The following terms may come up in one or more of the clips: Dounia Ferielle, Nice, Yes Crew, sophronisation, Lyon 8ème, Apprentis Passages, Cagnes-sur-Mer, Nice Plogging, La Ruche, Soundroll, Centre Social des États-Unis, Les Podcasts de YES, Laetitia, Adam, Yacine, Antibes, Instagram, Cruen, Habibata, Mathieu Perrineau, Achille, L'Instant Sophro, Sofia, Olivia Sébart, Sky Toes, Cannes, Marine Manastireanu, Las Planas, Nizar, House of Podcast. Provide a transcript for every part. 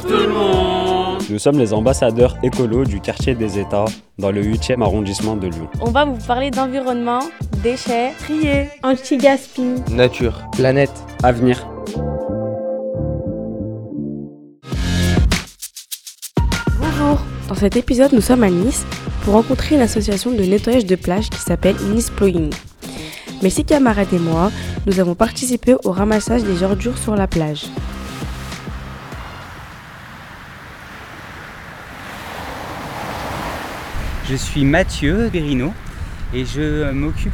pour tout le monde. Nous sommes les ambassadeurs écolos du quartier des États dans le 8e arrondissement de Lyon. On va vous parler d'environnement, déchets, trier, anti-gaspille, nature, planète, avenir. Bonjour. Dans cet épisode, nous sommes à Nice pour rencontrer une association de nettoyage de plage qui s'appelle Nice Plogging. Mes six camarades et moi, nous avons participé au ramassage des ordures sur la plage. Je suis Mathieu Perrineau et je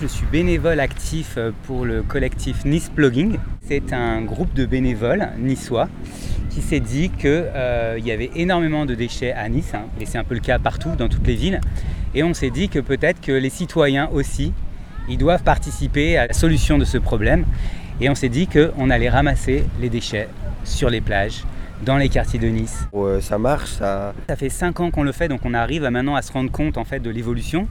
suis bénévole actif pour le collectif Nice Plogging. C'est un groupe de bénévoles niçois qui s'est dit qu'il y avait énormément de déchets à Nice, hein, et c'est un peu le cas partout, dans toutes les villes. Et on s'est dit que peut-être que les citoyens aussi, ils doivent participer à la solution de ce problème. Et on s'est dit qu'on allait ramasser les déchets sur les plages, dans les quartiers de Nice. Ça marche, ça... Ça fait 5 ans qu'on le fait, donc on arrive maintenant à se rendre compte en fait, de l'évolution.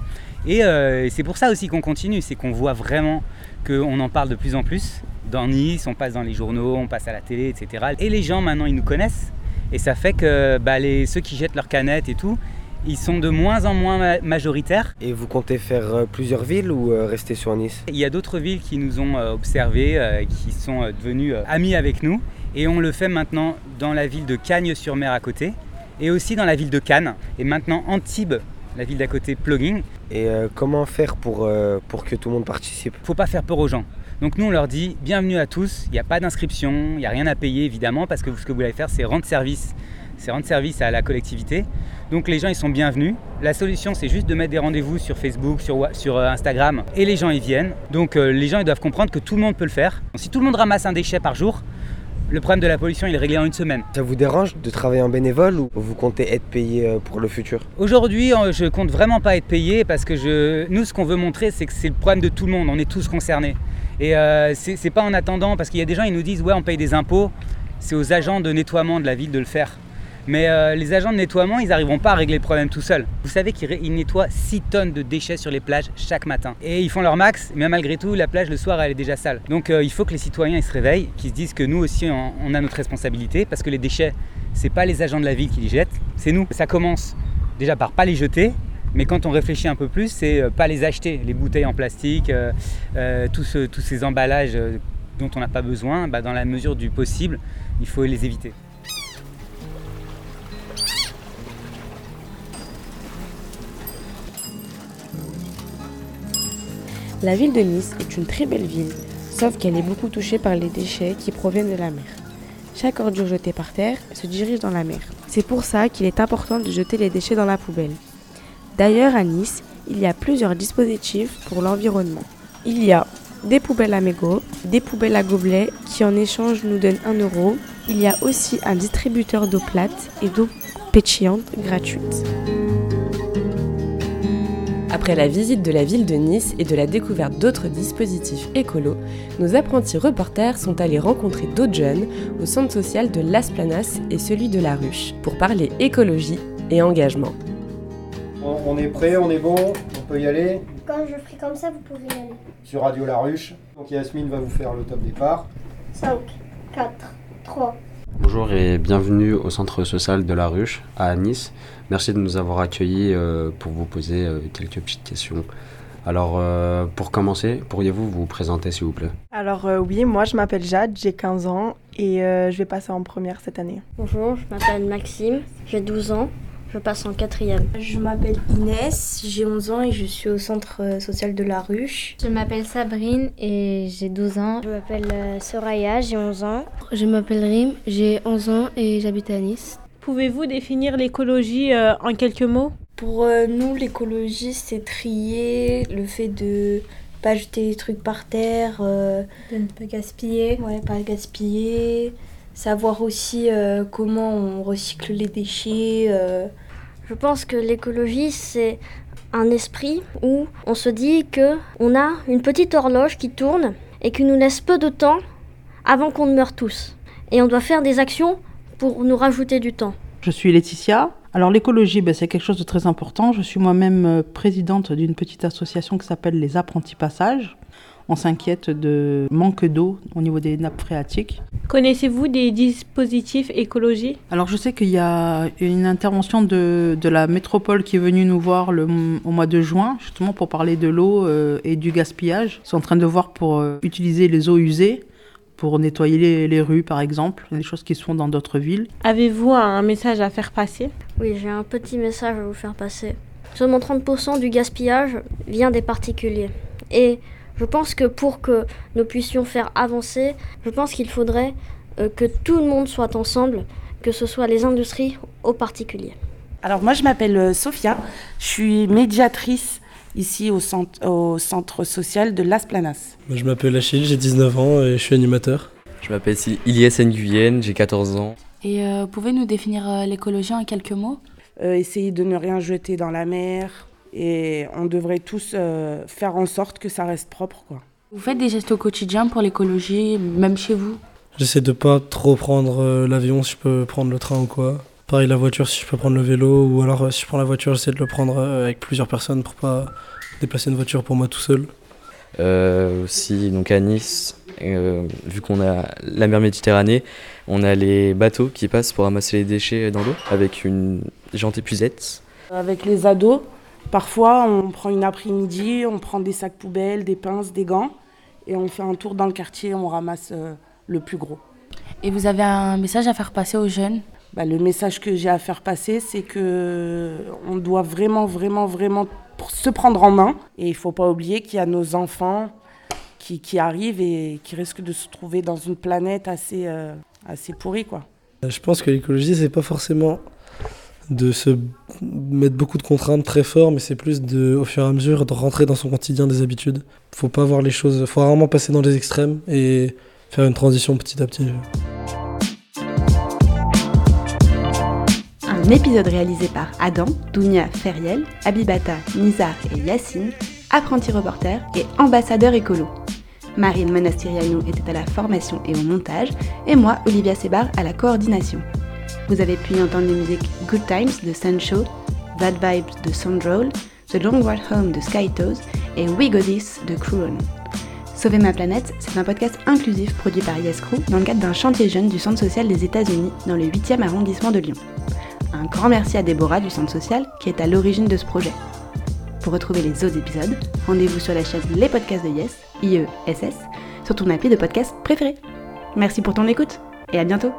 Et c'est pour ça aussi qu'on continue, c'est qu'on voit vraiment qu'on en parle de plus en plus. Dans Nice, on passe dans les journaux, on passe à la télé, etc. Et les gens maintenant, ils nous connaissent. Et ça fait que ceux qui jettent leurs canettes et tout, ils sont de moins en moins majoritaires. Et vous comptez faire plusieurs villes ou rester sur Nice? Il y a d'autres villes qui nous ont observés, qui sont devenues amies avec nous. Et on le fait maintenant dans la ville de Cagnes-sur-Mer à côté, et aussi dans la ville de Cannes. Et maintenant Antibes, la ville d'à côté, Plogging. Et comment faire pour que tout le monde participe? Faut pas faire peur aux gens. Donc nous on leur dit bienvenue à tous, il n'y a pas d'inscription, il n'y a rien à payer évidemment, parce que ce que vous allez faire c'est rendre service. C'est rendre service à la collectivité. Donc les gens, ils sont bienvenus. La solution, c'est juste de mettre des rendez-vous sur Facebook, sur Instagram. Et les gens, ils viennent. Donc les gens, ils doivent comprendre que tout le monde peut le faire. Si tout le monde ramasse un déchet par jour, le problème de la pollution, il est réglé en une semaine. Ça vous dérange de travailler en bénévole ou vous comptez être payé pour le futur? Aujourd'hui, je compte vraiment pas être payé parce que nous, ce qu'on veut montrer, c'est que c'est le problème de tout le monde. On est tous concernés. Et c'est pas en attendant, parce qu'il y a des gens, ils nous disent « Ouais, on paye des impôts. » C'est aux agents de nettoiement de la ville de le faire. Mais les agents de nettoiement, ils n'arriveront pas à régler le problème tout seuls. Vous savez qu'ils nettoient 6 tonnes de déchets sur les plages chaque matin. Et ils font leur max, mais malgré tout, la plage le soir, elle est déjà sale. Donc il faut que les citoyens ils se réveillent, qu'ils se disent que nous aussi, on a notre responsabilité. Parce que les déchets, c'est pas les agents de la ville qui les jettent, c'est nous. Ça commence déjà par pas les jeter, mais quand on réfléchit un peu plus, c'est pas les acheter. Les bouteilles en plastique, tous ces emballages dont on n'a pas besoin, dans la mesure du possible, il faut les éviter. La ville de Nice est une très belle ville, sauf qu'elle est beaucoup touchée par les déchets qui proviennent de la mer. Chaque ordure jetée par terre se dirige dans la mer. C'est pour ça qu'il est important de jeter les déchets dans la poubelle. D'ailleurs, à Nice, il y a plusieurs dispositifs pour l'environnement. Il y a des poubelles à mégots, des poubelles à gobelets qui en échange nous donnent 1 euro. Il y a aussi un distributeur d'eau plate et d'eau pétillante gratuite. Après la visite de la ville de Nice et de la découverte d'autres dispositifs écolos, nos apprentis reporters sont allés rencontrer d'autres jeunes au centre social de Las Planas et celui de La Ruche pour parler écologie et engagement. On est prêt, on est bon, on peut y aller. Quand je ferai comme ça, vous pourrez y aller. Sur Radio La Ruche, donc Yacine va vous faire le top départ. 5, 4, 3... Bonjour et bienvenue au Centre Social de La Ruche à Nice. Merci de nous avoir accueillis pour vous poser quelques petites questions. Alors pour commencer, pourriez-vous vous présenter s'il vous plaît? Alors oui, moi je m'appelle Jade, j'ai 15 ans et je vais passer en première cette année. Bonjour, je m'appelle Maxime, j'ai 12 ans, je passe en quatrième. Je m'appelle Inès, j'ai 11 ans et je suis au Centre Social de La Ruche. Je m'appelle Sabrine et j'ai 12 ans. Je m'appelle Soraya, j'ai 11 ans. Je m'appelle Rim, j'ai 11 ans et j'habite à Nice. Pouvez-vous définir l'écologie en quelques mots? Pour nous, l'écologie, c'est trier, le fait de pas jeter les trucs par terre, de ne pas gaspiller. Ouais, pas gaspiller. Savoir aussi comment on recycle les déchets. Je pense que l'écologie, c'est un esprit où on se dit que on a une petite horloge qui tourne et qui nous laisse peu de temps avant qu'on ne meure tous. Et on doit faire des actions pour nous rajouter du temps. Je suis Laetitia. Alors l'écologie, c'est quelque chose de très important. Je suis moi-même présidente d'une petite association qui s'appelle les Apprentis Passages. On s'inquiète de manque d'eau au niveau des nappes phréatiques. Connaissez-vous des dispositifs écologie ? Alors je sais qu'il y a une intervention de la métropole qui est venue nous voir au mois de juin, justement pour parler de l'eau et du gaspillage. Ils sont en train de voir pour utiliser les eaux usées pour nettoyer les rues par exemple, des choses qui se font dans d'autres villes. Avez-vous un message à faire passer ? Oui, j'ai un petit message à vous faire passer. Seulement 30% du gaspillage vient des particuliers. Et je pense que pour que nous puissions faire avancer, je pense qu'il faudrait que tout le monde soit ensemble, que ce soit les industries aux particuliers. Alors moi je m'appelle Sofia, je suis médiatrice ici au centre social de Las Planas. Je m'appelle Achille, j'ai 19 ans et je suis animateur. Je m'appelle Ilyes Nguyen, j'ai 14 ans. Et pouvez-vous nous définir l'écologie en quelques mots ? Essayer de ne rien jeter dans la mer. Et on devrait tous faire en sorte que ça reste propre, quoi. Vous faites des gestes au quotidien pour l'écologie, même chez vous ? J'essaie de pas trop prendre l'avion si je peux prendre le train ou quoi. Pareil, la voiture si je peux prendre le vélo, ou alors si je prends la voiture, j'essaie de le prendre avec plusieurs personnes pour pas déplacer une voiture pour moi tout seul. Aussi, donc à Nice, vu qu'on a la mer Méditerranée, on a les bateaux qui passent pour ramasser les déchets dans l'eau avec une jante épuisette. Avec les ados, parfois, on prend une après-midi, on prend des sacs poubelles, des pinces, des gants et on fait un tour dans le quartier, on ramasse le plus gros. Et vous avez un message à faire passer aux jeunes ? Le message que j'ai à faire passer, c'est qu'on doit vraiment se prendre en main. Et il ne faut pas oublier qu'il y a nos enfants qui arrivent et qui risquent de se trouver dans une planète assez pourrie, quoi. Je pense que l'écologie, c'est pas forcément de se mettre beaucoup de contraintes très fort, mais c'est plus au fur et à mesure de rentrer dans son quotidien des habitudes. Faut pas voir les choses, faut rarement passer dans les extrêmes et faire une transition petit à petit. Un épisode réalisé par Adam, Dounia Ferielle, Habibata, Nizar et Yacine, apprentis reporters et ambassadeurs écolos. Marine Manastireanu était à la formation et au montage, et moi, Olivia Sébart, à la coordination. Vous avez pu entendre les musiques Good Times de Sensho, Bad Vibes de Soundroll, The Long Ride Home de Sky Toes et We Go This de Cruen. Sauvez ma planète, c'est un podcast inclusif produit par Yes Crew dans le cadre d'un chantier jeune du Centre Social des États-Unis dans le 8e arrondissement de Lyon. Un grand merci à Déborah du Centre Social qui est à l'origine de ce projet. Pour retrouver les autres épisodes, rendez-vous sur la chaîne Les Podcasts de YES, IESS, sur ton appli de podcast préféré. Merci pour ton écoute et à bientôt.